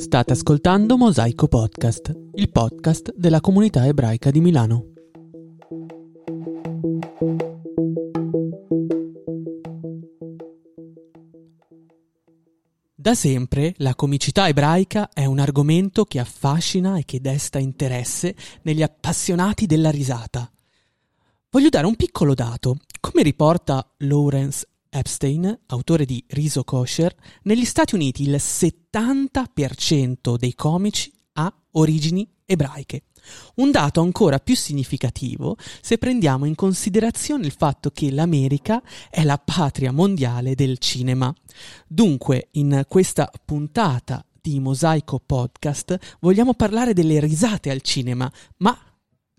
State ascoltando Mosaico Podcast, il podcast della comunità ebraica di Milano. Da sempre la comicità ebraica è un argomento che affascina e che desta interesse negli appassionati della risata. Voglio dare un piccolo dato. Come riporta Lawrence Epstein, autore di Riso Kosher, negli Stati Uniti il 70% dei comici ha origini ebraiche. Un dato ancora più significativo se prendiamo in considerazione il fatto che l'America è la patria mondiale del cinema. Dunque, in questa puntata di Mosaico Podcast vogliamo parlare delle risate al cinema, ma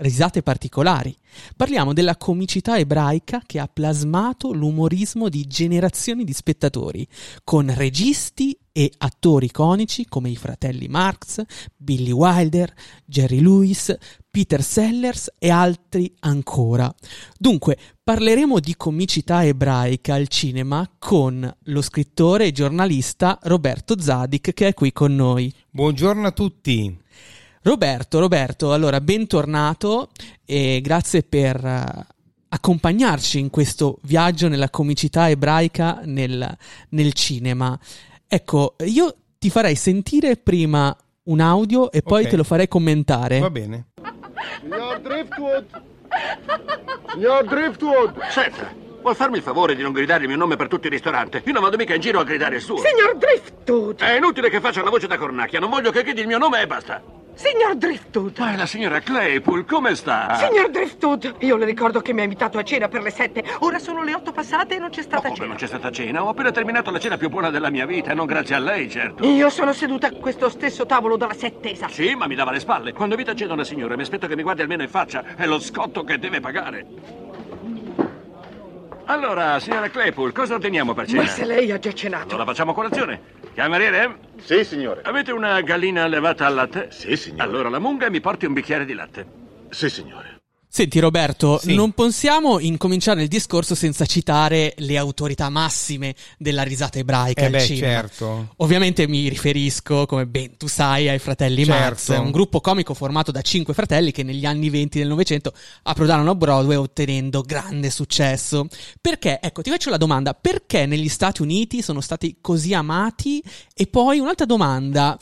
risate particolari. Parliamo della comicità ebraica che ha plasmato l'umorismo di generazioni di spettatori, con registi e attori iconici come i fratelli Marx, Billy Wilder, Jerry Lewis, Peter Sellers e altri ancora. Dunque, parleremo di comicità ebraica al cinema con lo scrittore e giornalista Roberto Zadik, che è qui con noi. Buongiorno a tutti. Roberto, allora bentornato e grazie per accompagnarci in questo viaggio nella comicità ebraica nel cinema. Ecco, io ti farei sentire prima un audio e poi te lo farei commentare. Va bene. Signor Driftwood! Chef, può farmi il favore di non gridare il mio nome per tutto il ristorante? Io non vado mica in giro a gridare il suo. Signor Driftwood! È inutile che faccia la voce da cornacchia, non voglio che gridi il mio nome e basta. Signor Driftwood! Ah, la signora Claypool, come sta? Signor Driftwood, io le ricordo che mi ha invitato a cena per le 7. Ora sono le 8 passate e non c'è stata cena. Non c'è stata cena? Ho appena terminato la cena più buona della mia vita, non grazie a lei, certo. Io sono seduta a questo stesso tavolo dalla settesa. Sì, ma mi dava le spalle. Quando invita a cena una signora mi aspetto che mi guardi almeno in faccia. È lo scotto che deve pagare. Allora, signora Claypool, cosa ordiniamo per cena? Ma se lei ha già cenato. Allora facciamo colazione. Cameriere? Sì, signore. Avete una gallina levata al latte? Sì, signore. Allora la munga e mi porti un bicchiere di latte? Sì, signore. Senti Roberto, sì. Non possiamo incominciare il discorso senza citare le autorità massime della risata ebraica al cinema. Certo. Ovviamente mi riferisco, come ben tu sai, ai fratelli Marx, un gruppo comico formato da 5 fratelli che negli anni 20 del Novecento approdarono a Broadway ottenendo grande successo. Perché? Ecco, ti faccio la domanda, perché negli Stati Uniti sono stati così amati? E poi un'altra domanda: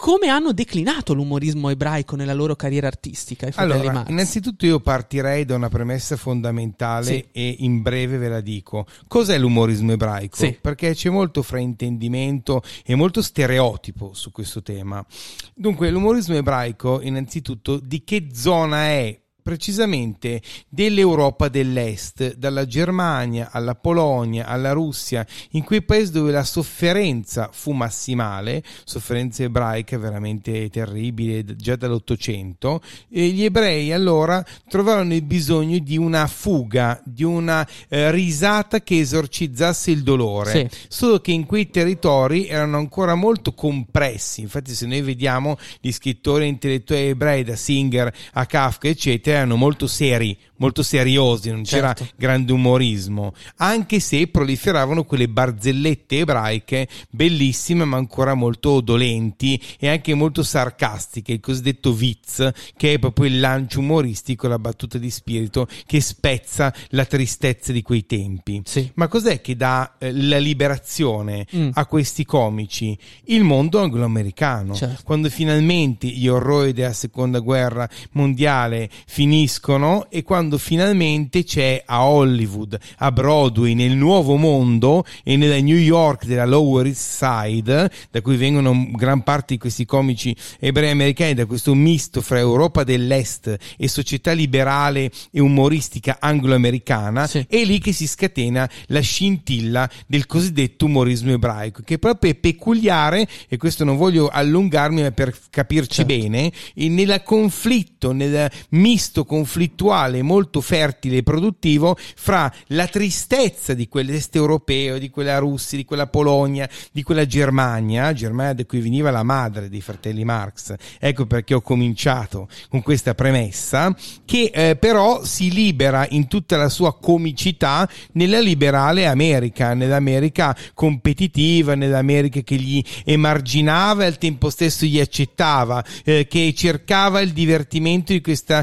come hanno declinato l'umorismo ebraico nella loro carriera artistica? Allora, innanzitutto io partirei da una premessa fondamentale, sì, e in breve ve la dico. Cos'è l'umorismo ebraico? Sì. Perché c'è molto fraintendimento e molto stereotipo su questo tema. Dunque, l'umorismo ebraico, innanzitutto, di che zona è? Precisamente dell'Europa dell'Est, dalla Germania alla Polonia, alla Russia, in quei paesi dove la sofferenza fu massimale, sofferenza ebraica veramente terribile già dall'Ottocento, e gli ebrei allora trovarono il bisogno di una fuga, di una risata che esorcizzasse il dolore, sì. Solo che in quei territori erano ancora molto compressi, infatti se noi vediamo gli scrittori e intellettuali ebrei, da Singer a Kafka eccetera, erano molto seri, molto seriosi, non c'era grande umorismo, anche se proliferavano quelle barzellette ebraiche bellissime ma ancora molto dolenti e anche molto sarcastiche, il cosiddetto witz, che è proprio il lancio umoristico, la battuta di spirito che spezza la tristezza di quei tempi, sì. Ma cos'è che dà la liberazione a questi comici? Il mondo angloamericano, certo. Quando finalmente gli orrori della seconda guerra mondiale finiscono e quando finalmente c'è a Hollywood, a Broadway, nel nuovo mondo e nella New York della Lower East Side, da cui vengono gran parte di questi comici ebrei americani, da questo misto fra Europa dell'Est e società liberale e umoristica anglo-americana, sì. È lì che si scatena la scintilla del cosiddetto umorismo ebraico, che proprio è peculiare, e questo non voglio allungarmi ma per capirci, certo, bene, nel conflitto, nel misto contesto conflittuale molto fertile e produttivo fra la tristezza di quell'est europeo, di quella Russia, di quella Polonia, di quella Germania da cui veniva la madre dei fratelli Marx. Ecco perché ho cominciato con questa premessa, che però si libera in tutta la sua comicità nella liberale America, nell'America competitiva, nell'America che gli emarginava e al tempo stesso gli accettava, che cercava il divertimento di questo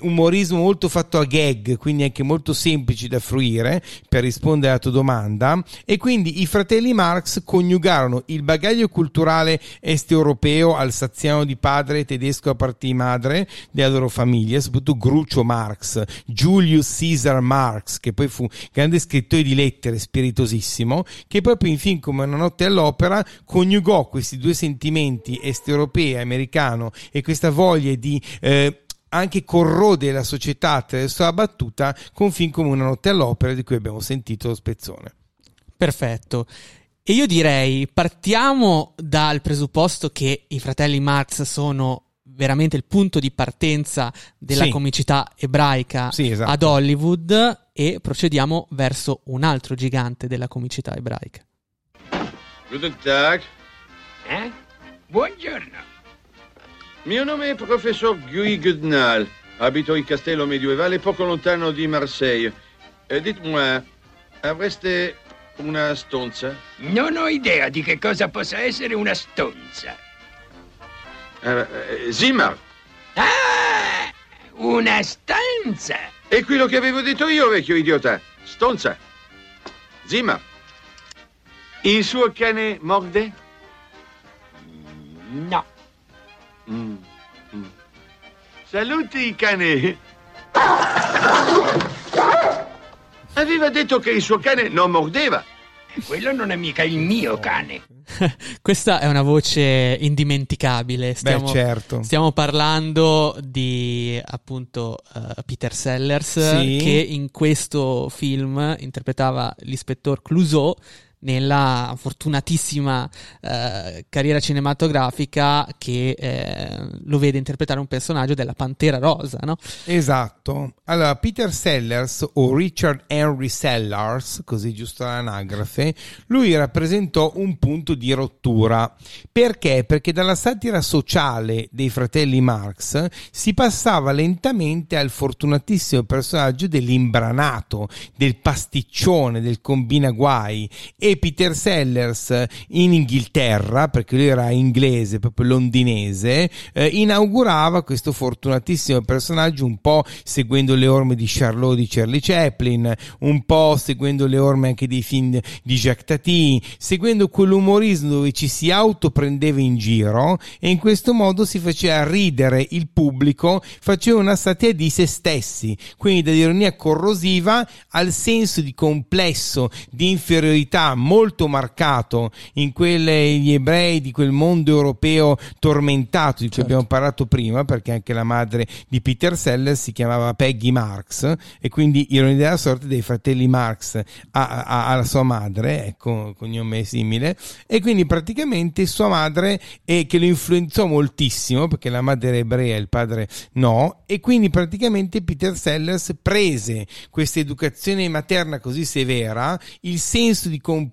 umorismo molto fatto a gag, quindi anche molto semplice da fruire, per rispondere alla tua domanda. E quindi i fratelli Marx coniugarono il bagaglio culturale est-europeo alsaziano di padre, tedesco a parte di madre, della loro famiglia, soprattutto Groucho Marx, Giulio Caesar Marx, che poi fu grande scrittore di lettere, spiritosissimo, che proprio in film come Una notte all'opera coniugò questi due sentimenti est-europei, americano, e questa voglia di anche corrode la società attraverso la battuta, con film come Una notte all'opera, di cui abbiamo sentito lo spezzone. Perfetto. E io direi, partiamo dal presupposto che i fratelli Marx sono veramente il punto di partenza della comicità ebraica, esatto, ad Hollywood, e procediamo verso un altro gigante della comicità ebraica. Guten Tag. Buongiorno. Mio nome è professor Guy Goodnall. Abito in castello medievale poco lontano di Marseille. Dites-moi, avreste una stonza? Non ho idea di che cosa possa essere una stonza. Zimmer. Ah! Una stanza! È quello che avevo detto io, vecchio idiota. Stonza. Zimmer. Il suo cane morde? No. Saluti, cane. Aveva detto che il suo cane non mordeva. Quello non è mica il mio cane. Questa è una voce indimenticabile. Stiamo parlando di, appunto, Peter Sellers, che in questo film interpretava l'ispettore Clouseau nella fortunatissima carriera cinematografica che lo vede interpretare un personaggio della Pantera Rosa, no? Esatto. Allora, Peter Sellers, o Richard Henry Sellers, così giusto all'anagrafe, lui rappresentò un punto di rottura. Perché? Perché dalla satira sociale dei fratelli Marx si passava lentamente al fortunatissimo personaggio dell'imbranato, del pasticcione, del combinaguai. E Peter Sellers in Inghilterra, perché lui era inglese, proprio londinese, inaugurava questo fortunatissimo personaggio un po' seguendo le orme di Charlot, di Charlie Chaplin, un po' seguendo le orme anche dei film di Jacques Tati, seguendo quell'umorismo dove ci si autoprendeva in giro, e in questo modo si faceva ridere il pubblico, faceva una satira di se stessi, quindi dall'ironia corrosiva al senso di complesso, di inferiorità molto marcato in quegli ebrei di quel mondo europeo tormentato di cui abbiamo parlato prima, perché anche la madre di Peter Sellers si chiamava Peggy Marx, e quindi ironia della sorte dei fratelli Marx alla sua madre, ecco, cognome simile, e quindi praticamente sua madre, che lo influenzò moltissimo perché la madre era ebrea e il padre no, e quindi praticamente Peter Sellers prese questa educazione materna così severa, il senso di complesso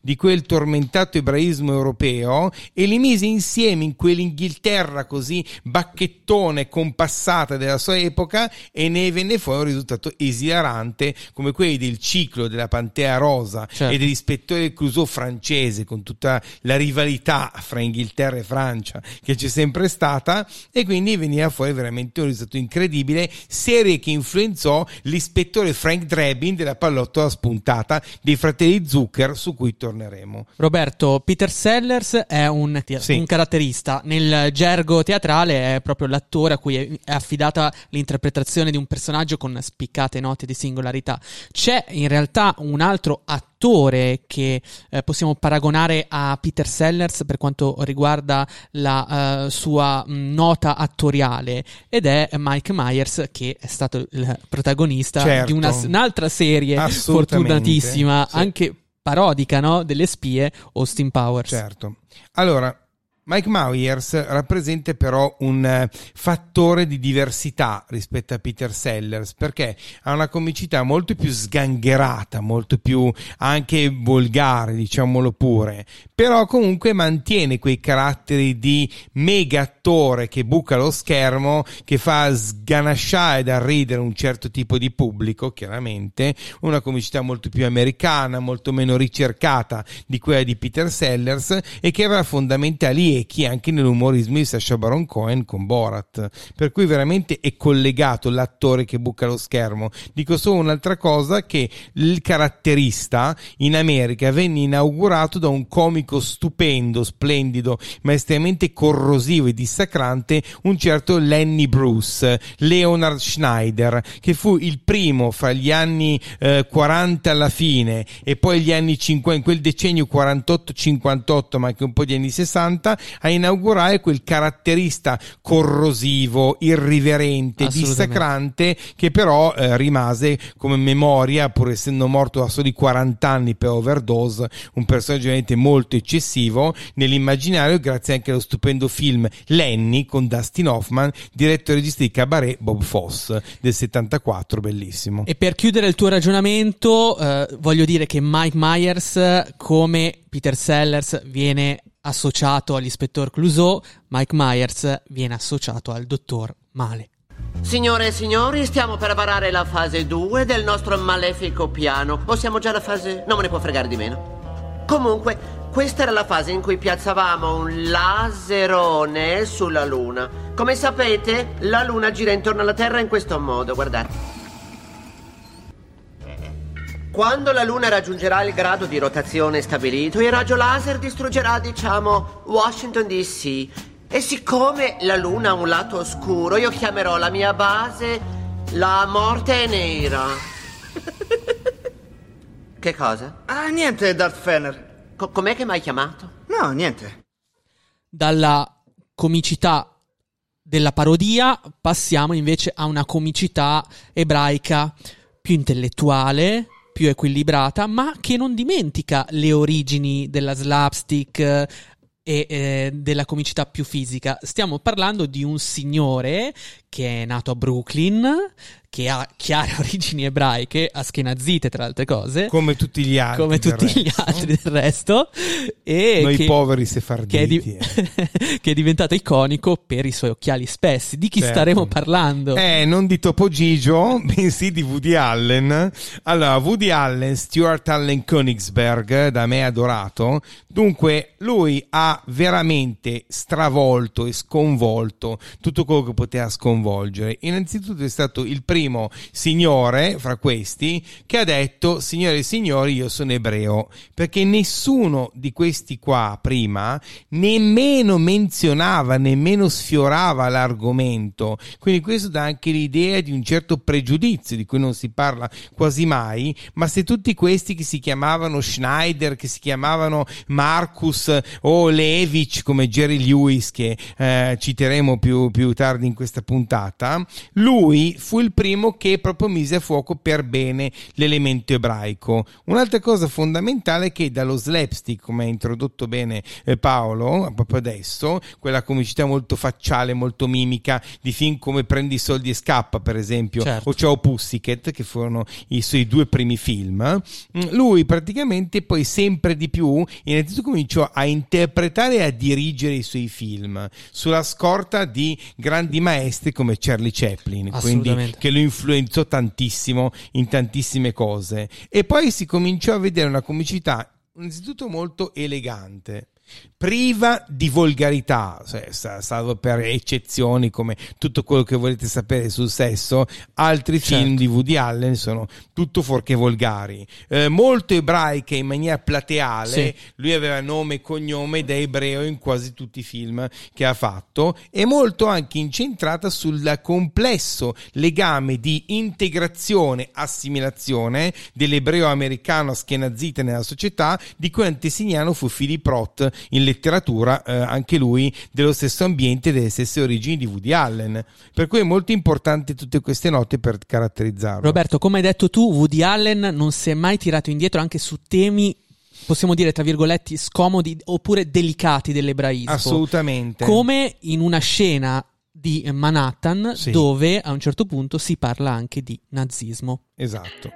di quel tormentato ebraismo europeo, e li mise insieme in quell'Inghilterra così bacchettone, compassata della sua epoca, e ne venne fuori un risultato esilarante come quelli del ciclo della Pantera Rosa e dell'ispettore del Clouseau francese, con tutta la rivalità fra Inghilterra e Francia che c'è sempre stata, e quindi veniva fuori veramente un risultato incredibile, serie che influenzò l'ispettore Frank Drebin della pallottola spuntata dei Fratelli Zucker, su cui torneremo. Roberto, Peter Sellers è un caratterista. Nel gergo teatrale è proprio l'attore a cui è affidata l'interpretazione di un personaggio con spiccate note di singolarità. C'è in realtà un altro attore che possiamo paragonare a Peter Sellers per quanto riguarda la sua nota attoriale, ed è Mike Myers, che è stato il protagonista di un'altra serie fortunatissima, anche parodica, no? Delle spie, Austin Powers. Certo. Allora, Mike Myers rappresenta però un fattore di diversità rispetto a Peter Sellers, perché ha una comicità molto più sgangherata, molto più anche volgare, diciamolo pure, però comunque mantiene quei caratteri di mega attore che buca lo schermo, che fa sganasciare da ridere un certo tipo di pubblico, chiaramente una comicità molto più americana, molto meno ricercata di quella di Peter Sellers, e che avrà fondamentali echi anche nell'umorismo di Sacha Baron Cohen con Borat, per cui veramente è collegato l'attore che buca lo schermo. Dico solo un'altra cosa, che il caratterista in America venne inaugurato da un comico stupendo, splendido, ma estremamente corrosivo e dissacrante, un certo Lenny Bruce, Leonard Schneider, che fu il primo fra gli anni 40 alla fine e poi gli anni 50, in quel decennio 48-58 ma anche un po' di anni 60, a inaugurare quel caratterista corrosivo, irriverente, dissacrante, che però rimase come memoria, pur essendo morto a soli 40 anni per overdose, un personaggio veramente molto eccessivo nell'immaginario, grazie anche allo stupendo film Lenny con Dustin Hoffman, diretto e regista di Cabaret, Bob Fosse, del 74, bellissimo. E per chiudere il tuo ragionamento voglio dire che Mike Myers, come Peter Sellers, viene associato all'ispettore Clouseau, Mike Myers viene associato al dottor Male. Signore e signori, stiamo per varare la fase 2 del nostro malefico piano. O siamo già alla fase... non me ne può fregare di meno. Comunque, questa era la fase in cui piazzavamo un laserone sulla Luna. Come sapete, la Luna gira intorno alla Terra in questo modo, guardate. Quando la Luna raggiungerà il grado di rotazione stabilito, il raggio laser distruggerà, diciamo, Washington DC. E siccome la Luna ha un lato oscuro, io chiamerò la mia base la Morte Nera. Che cosa? Ah, niente, Darth Fener. Com'è che mi hai chiamato? No, niente. Dalla comicità della parodia passiamo invece a una comicità ebraica più intellettuale, più equilibrata, ma che non dimentica le origini della slapstick e della comicità più fisica. Stiamo parlando di un signore che è nato a Brooklyn, che ha chiare origini ebraiche, askenazite tra altre cose, come tutti gli altri, e noi che, poveri sefarditi, che è diventato iconico per i suoi occhiali spessi. Di chi staremo parlando? Non di Topo Gigio, bensì di Woody Allen. Allora, Woody Allen, Stuart Allen Königsberg, da me adorato. Dunque, lui ha veramente stravolto e sconvolto tutto quello che poteva sconvolgere. Innanzitutto è stato il primo signore fra questi che ha detto: signore e signori, io sono ebreo, perché nessuno di questi qua prima nemmeno menzionava, nemmeno sfiorava l'argomento. Quindi questo dà anche l'idea di un certo pregiudizio di cui non si parla quasi mai. Ma se tutti questi che si chiamavano Schneider, che si chiamavano Marcus o Levitch, come Jerry Lewis, che citeremo più tardi in questa puntata, lui fu il primo che proprio mise a fuoco per bene l'elemento ebraico. Un'altra cosa fondamentale è che dallo slapstick, come ha introdotto bene Paolo proprio adesso, quella comicità molto facciale, molto mimica, di film come Prendi i soldi e scappa, per esempio, o Ciao Pussycat, che furono i suoi due primi film, lui praticamente poi sempre di più innanzitutto cominciò a interpretare e a dirigere i suoi film sulla scorta di grandi maestri come Charlie Chaplin, quindi che lo influenzò tantissimo in tantissime cose. E poi si cominciò a vedere una comicità innanzitutto molto elegante, priva di volgarità, cioè, salvo per eccezioni come Tutto quello che volete sapere sul sesso, altri film di Woody Allen sono tutto fuorché volgari, molto ebraiche in maniera plateale. Lui aveva nome e cognome da ebreo in quasi tutti i film che ha fatto, e molto anche incentrata sul complesso legame di integrazione, assimilazione dell'ebreo americano askenazita nella società, di cui antesignano fu Philip Roth in letteratura, anche lui dello stesso ambiente, delle stesse origini di Woody Allen, per cui è molto importante tutte queste note per caratterizzarlo. Roberto, come hai detto tu, Woody Allen non si è mai tirato indietro anche su temi possiamo dire tra virgolette scomodi oppure delicati dell'ebraismo. Assolutamente. Come in una scena di Manhattan, sì, dove a un certo punto si parla anche di nazismo. Esatto.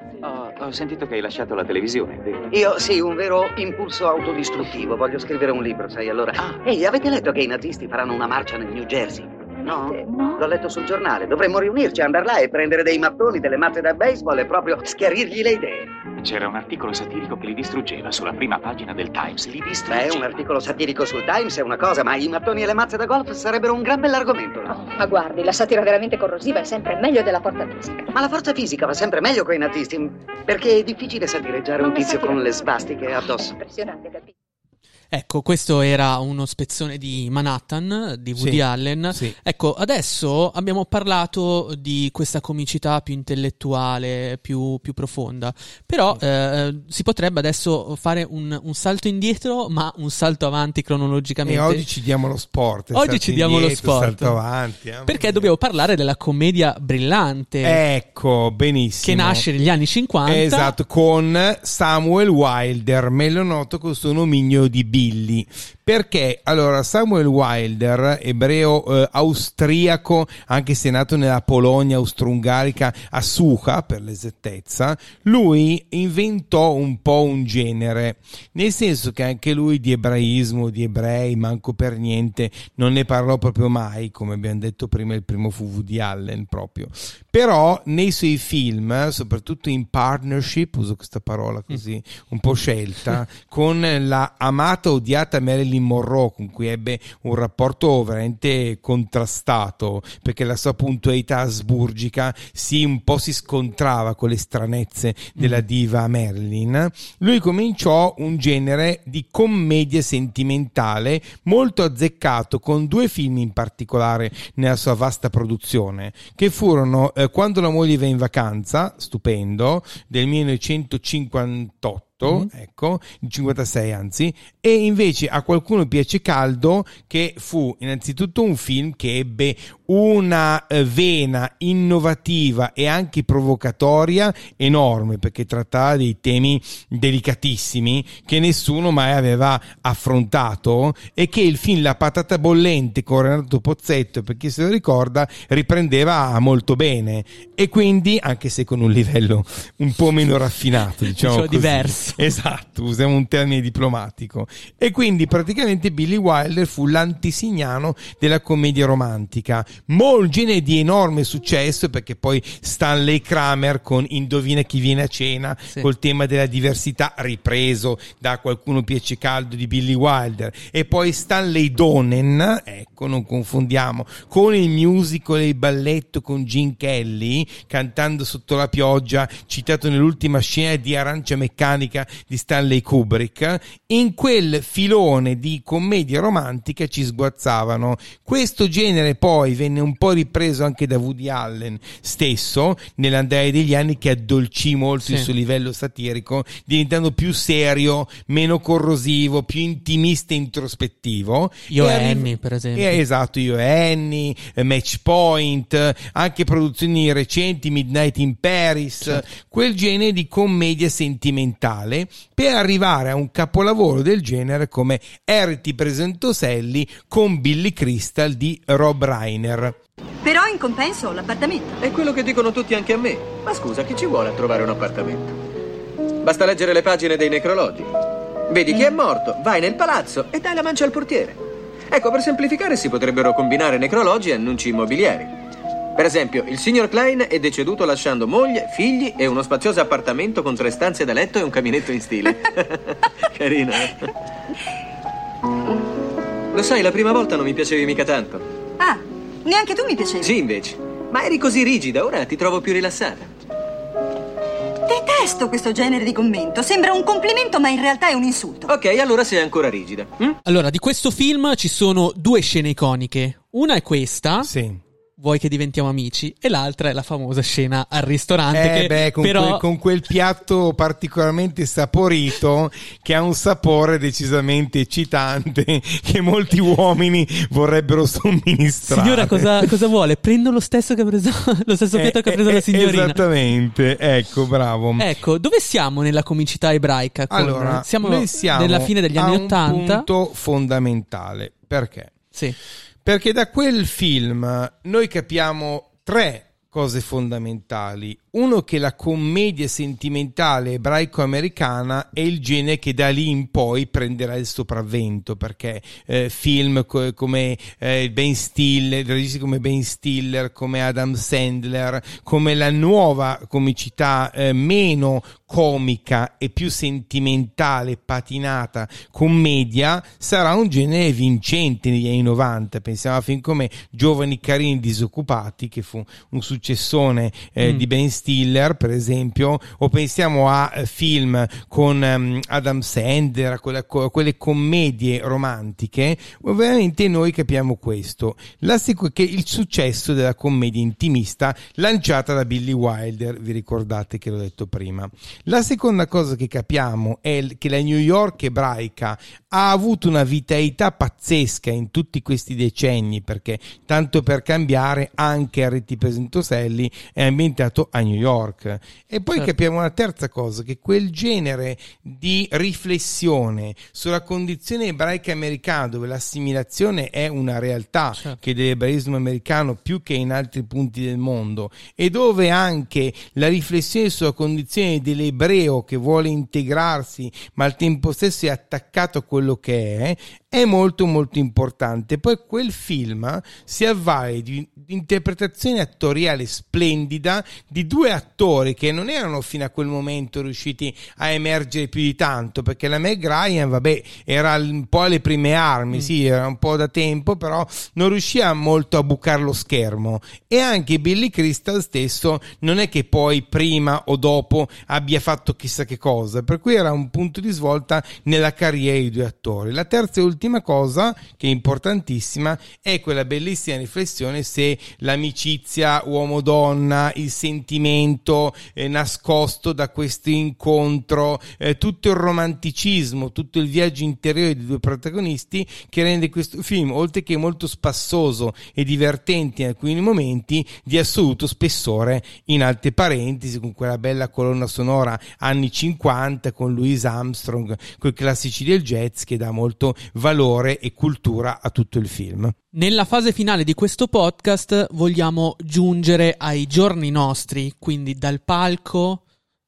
Ho sentito che hai lasciato la televisione, vero? Io sì, un vero impulso autodistruttivo. Voglio scrivere un libro, sai, allora. Ehi, avete letto che i nazisti faranno una marcia nel New Jersey? No? No. L'ho letto sul giornale. Dovremmo riunirci, andar là e prendere dei mattoni, delle mazze da baseball e proprio schiarirgli le idee. C'era un articolo satirico che li distruggeva sulla prima pagina del Times. Li distruggeva. Beh, un articolo satirico sul Times è una cosa, ma i mattoni e le mazze da golf sarebbero un gran bell'argomento, no? Oh, ma guardi, la satira veramente corrosiva è sempre meglio della forza fisica. Ma la forza fisica va sempre meglio coi nazisti, perché è difficile satireggiare un tizio con le svastiche addosso. È impressionante, capito? Ecco, questo era uno spezzone di Manhattan, di Woody, sì, Allen, sì. Ecco, adesso abbiamo parlato di questa comicità più intellettuale, più profonda. Però si potrebbe adesso fare un salto indietro, ma un salto avanti cronologicamente. E oggi ci diamo lo sport. Oggi ci diamo indietro, lo sport, salto avanti, perché dobbiamo parlare della commedia brillante. Ecco, benissimo. Che nasce negli anni 50. Esatto, con Samuel Wilder, meglio noto con il suo nomignolo di Billy. Perché allora Samuel Wilder, ebreo austriaco, anche se nato nella Polonia austro-ungarica, a Sucha per l'esattezza, lui inventò un po' un genere, nel senso che anche lui di ebraismo, di ebrei manco per niente, non ne parlò proprio mai, come abbiamo detto prima il primo fu Woody Allen proprio, però nei suoi film, soprattutto in partnership, uso questa parola così un po' scelta, con la amata odiata Marilyn Monroe, con cui ebbe un rapporto veramente contrastato, perché la sua puntualità asburgica un po' si scontrava con le stranezze della diva Marilyn. Lui cominciò un genere di commedia sentimentale molto azzeccato, con due film in particolare nella sua vasta produzione, che furono Quando la moglie va in vacanza, stupendo, del 1958, ecco, il 56 anzi, e invece A qualcuno piace caldo, che fu innanzitutto un film che ebbe una vena innovativa e anche provocatoria enorme, perché trattava dei temi delicatissimi che nessuno mai aveva affrontato, e che il film La patata bollente con Renato Pozzetto, per chi se lo ricorda, riprendeva molto bene, e quindi, anche se con un livello un po' meno raffinato, diciamo così, diverso. Esatto, usiamo un termine diplomatico. E quindi praticamente Billy Wilder fu l'antesignano della commedia romantica, molgine di enorme successo, perché poi Stanley Kramer con Indovina chi viene a cena, sì, col tema della diversità ripreso da Qualcuno piace caldo di Billy Wilder, e poi Stanley Donen, ecco, non confondiamo, con il musical e il balletto con Gene Kelly, Cantando sotto la pioggia, citato nell'ultima scena di Arancia meccanica di Stanley Kubrick. In quel filone di commedia romantica ci sguazzavano. Questo genere poi venne un po' ripreso anche da Woody Allen stesso nell'andare degli anni, che addolcì molto, sì, il suo livello satirico, diventando più serio, meno corrosivo, più intimista e introspettivo. Io e Annie, per esempio. Esatto, Io e Annie, Match Point, anche produzioni recenti, Midnight in Paris, certo, quel genere di commedia sentimentale, per arrivare a un capolavoro del genere come Harry ti presento Sally con Billy Crystal di Rob Reiner. Però in compenso ho l'appartamento. È quello che dicono tutti, anche a me. Ma scusa, chi ci vuole a trovare un appartamento? Basta leggere le pagine dei necrologi. Vedi chi è morto, vai nel palazzo e dai la mancia al portiere. Ecco, per semplificare si potrebbero combinare necrologi e annunci immobiliari. Per esempio, il signor Klein è deceduto lasciando moglie, figli e uno spazioso appartamento con 3 stanze da letto e un caminetto in stile. Carino. Lo sai, la prima volta non mi piacevi mica tanto. Ah, neanche tu mi piacevi? Sì, invece. Ma eri così rigida, ora ti trovo più rilassata. Detesto questo genere di commento. Sembra un complimento, ma in realtà è un insulto. Ok, allora sei ancora rigida. Allora, di questo film ci sono 2 scene iconiche. Una è questa. Sì. vuoi che diventiamo amici, e l'altra è la famosa scena al ristorante, che beh, con quel piatto particolarmente saporito, che ha un sapore decisamente eccitante che molti uomini vorrebbero somministrare. Signora, cosa vuole? Prendo lo stesso piatto che ha preso la signorina. Esattamente, ecco, bravo. Ecco, dove siamo nella comicità ebraica? Allora, siamo nella fine degli anni '80. Un punto fondamentale, perché? Sì. Perché da quel film noi capiamo tre cose fondamentali. Uno, che la commedia sentimentale ebraico-americana è il genere che da lì in poi prenderà il sopravvento, perché film come Ben Stiller, registi come Ben Stiller, come Adam Sandler, come la nuova comicità meno comica e più sentimentale, patinata, commedia, sarà un genere vincente negli anni 90. Pensiamo a film come Giovani Carini Disoccupati, che fu un successone di Ben Stiller, per esempio, o pensiamo a film con Adam Sandler, a quelle commedie romantiche. Ovviamente noi capiamo questo, che il successo della commedia intimista lanciata da Billy Wilder, vi ricordate che l'ho detto prima. La seconda cosa che capiamo è che la New York ebraica ha avuto una vitalità pazzesca in tutti questi decenni, perché, tanto per cambiare, anche Harry ti presento Sally è ambientato a New York. E poi capiamo una terza cosa, che quel genere di riflessione sulla condizione ebraica americana, dove l'assimilazione è una realtà che dell'ebraismo americano più che in altri punti del mondo, e dove anche la riflessione sulla condizione dell'ebreo che vuole integrarsi ma al tempo stesso è attaccato a quello che è molto molto importante. Poi quel film si avvale di interpretazione attoriale splendida di due attori che non erano fino a quel momento riusciti a emergere più di tanto, perché la Meg Ryan, vabbè, era un po' alle prime armi, sì, era un po' da tempo, però non riusciva molto a bucare lo schermo, e anche Billy Crystal stesso non è che poi prima o dopo abbia fatto chissà che cosa, per cui era un punto di svolta nella carriera dei due attori. La terza e ultima cosa, che è importantissima, è quella bellissima riflessione se l'amicizia uomo-donna, il sentimento nascosto da questo incontro, tutto il romanticismo, tutto il viaggio interiore dei due protagonisti, che rende questo film, oltre che molto spassoso e divertente in alcuni momenti, di assoluto spessore in alte parentesi, con quella bella colonna sonora anni 50 con Louis Armstrong, con i classici del jazz, che dà molto valore e cultura a tutto il film. Nella fase finale di questo podcast vogliamo giungere ai giorni nostri, quindi dal palco,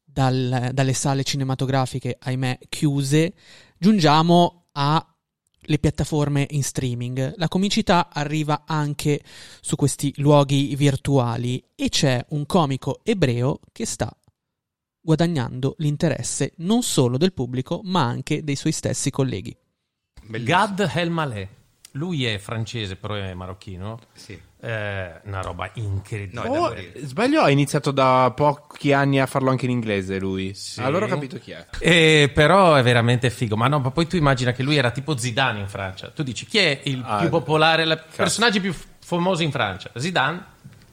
dalle sale cinematografiche, ahimè, chiuse, giungiamo alle piattaforme in streaming. La comicità arriva anche su questi luoghi virtuali, e c'è un comico ebreo che sta guadagnando l'interesse non solo del pubblico, ma anche dei suoi stessi colleghi. Bellissimo. Gad Elmaleh. Lui è francese, però è marocchino. Sì. Una roba incredibile. No, sbaglio, ha iniziato da pochi anni a farlo anche in inglese lui. Sì. Allora ho capito chi è. Però è veramente figo. Ma no, ma poi tu immagina che lui era tipo Zidane in Francia. Tu dici, chi è il più popolare, il personaggio più famoso in Francia? Zidane,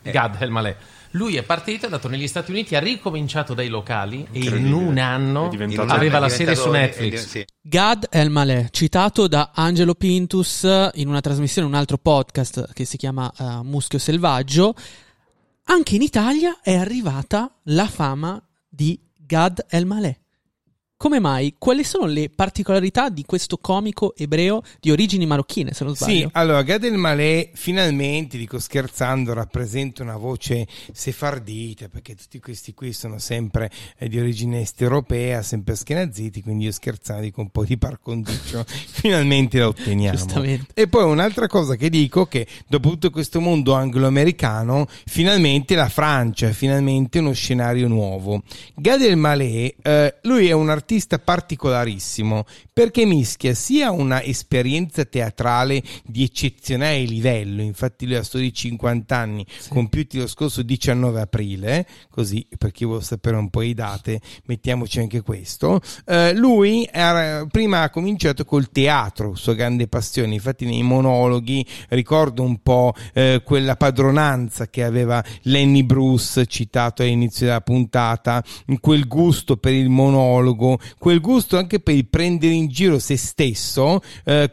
Gad Elmaleh. Lui è partito, è andato negli Stati Uniti, ha ricominciato dai locali e in un anno aveva la serie su Netflix. Sì. Gad Elmaleh, citato da Angelo Pintus in una trasmissione, un altro podcast che si chiama Muschio Selvaggio. Anche in Italia è arrivata la fama di Gad Elmaleh. Come mai? Quali sono le particolarità di questo comico ebreo di origini marocchine, se non sbaglio? Sì, allora, Gad Elmaleh finalmente, dico scherzando, rappresenta una voce sefardita, perché tutti questi qui sono sempre di origine est-europea, sempre ashkenaziti, quindi io scherzando dico un po' di par condicio, finalmente la otteniamo. Giustamente. E poi un'altra cosa che dico, che dopo tutto questo mondo anglo-americano, finalmente la Francia, finalmente uno scenario nuovo. Gad Elmaleh, lui è un artista artista particolarissimo perché mischia sia una esperienza teatrale di eccezionale livello, infatti lui ha solo i 50 anni, sì, compiuti lo scorso 19 aprile, così per chi vuole sapere un po' le date mettiamoci anche questo. Lui prima ha cominciato col teatro, sua grande passione, infatti nei monologhi ricordo un po' quella padronanza che aveva Lenny Bruce, citato all'inizio della puntata, quel gusto per il monologo, quel gusto anche per il prendere in giro se stesso,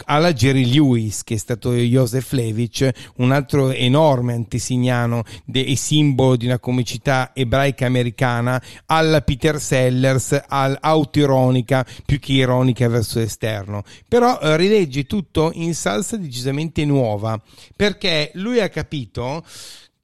alla Jerry Lewis, che è stato Joseph Levitch, un altro enorme antesignano e simbolo di una comicità ebraica americana, alla Peter Sellers, all'autoironica più che ironica verso l'esterno. Però rilegge tutto in salsa decisamente nuova, perché lui ha capito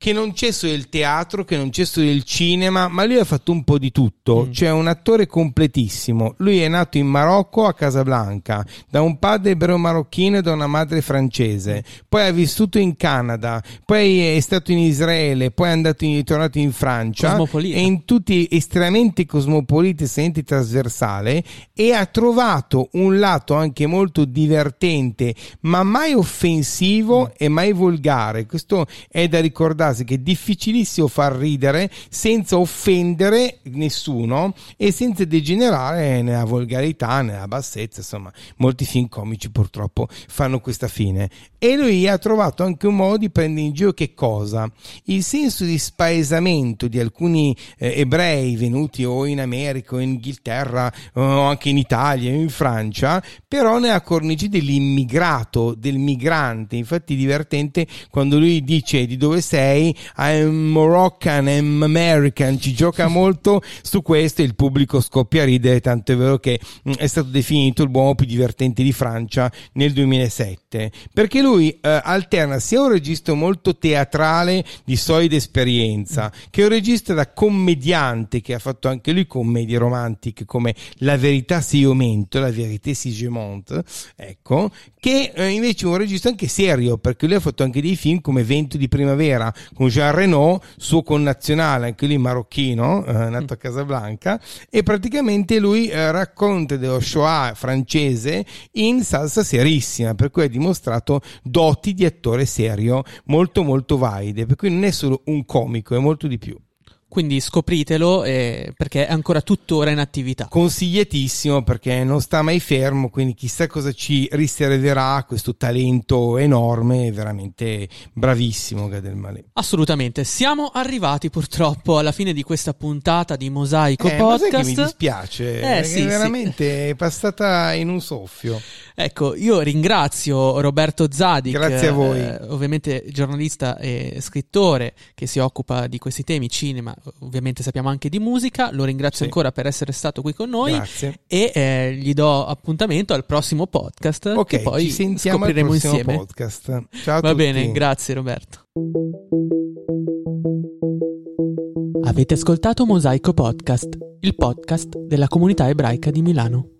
che non c'è solo il teatro, che non c'è solo il cinema, ma lui ha fatto un po' di tutto, cioè un attore completissimo. Lui è nato in Marocco, a Casablanca, da un padre ebreo-marocchino e da una madre francese, poi ha vissuto in Canada, poi è stato in Israele, poi è tornato in Francia, e in tutti estremamente cosmopolita, estremamente trasversale, e ha trovato un lato anche molto divertente, ma mai offensivo e mai volgare. Questo è da ricordare, che è difficilissimo far ridere senza offendere nessuno e senza degenerare nella volgarità, nella bassezza. Insomma, molti film comici purtroppo fanno questa fine, e lui ha trovato anche un modo di prendere in giro che cosa? Il senso di spaesamento di alcuni ebrei venuti o in America o in Inghilterra o anche in Italia o in Francia, però nella cornice dell'immigrato, del migrante. Infatti è divertente quando lui dice di dove sei, I'm Moroccan, I'm American, ci gioca molto su questo e il pubblico scoppia a ridere, tanto è vero che è stato definito l'uomo più divertente di Francia nel 2007, perché lui alterna sia un registro molto teatrale di solida esperienza, che un registro da commediante, che ha fatto anche lui commedie romantiche come La verità si aumente, La verità si gemonte, ecco, che invece un registro anche serio, perché lui ha fatto anche dei film come Vento di primavera con Jean Reno, suo connazionale, anche lui marocchino, nato a Casablanca, e praticamente lui racconta dello Shoah francese in salsa serissima, per cui ha dimostrato doti di attore serio molto molto valide, per cui non è solo un comico, è molto di più. Quindi scopritelo, perché è ancora tuttora in attività. Consigliatissimo, perché non sta mai fermo, quindi chissà cosa ci riserverà questo talento enorme, veramente bravissimo Gad Elmaleh. Assolutamente. Siamo arrivati purtroppo alla fine di questa puntata di Mosaico Podcast. Ma sai che mi dispiace, sì, veramente sì, è passata in un soffio. Ecco, io ringrazio Roberto Zadik. Grazie a voi. Ovviamente giornalista e scrittore che si occupa di questi temi, cinema, ovviamente sappiamo anche di musica. Lo ringrazio ancora per essere stato qui con noi. Grazie. E gli do appuntamento al prossimo podcast, che poi ci sentiamo, scopriremo al prossimo insieme podcast. Ciao a tutti. Bene, grazie Roberto. Avete ascoltato Mosaico Podcast, il podcast della comunità ebraica di Milano.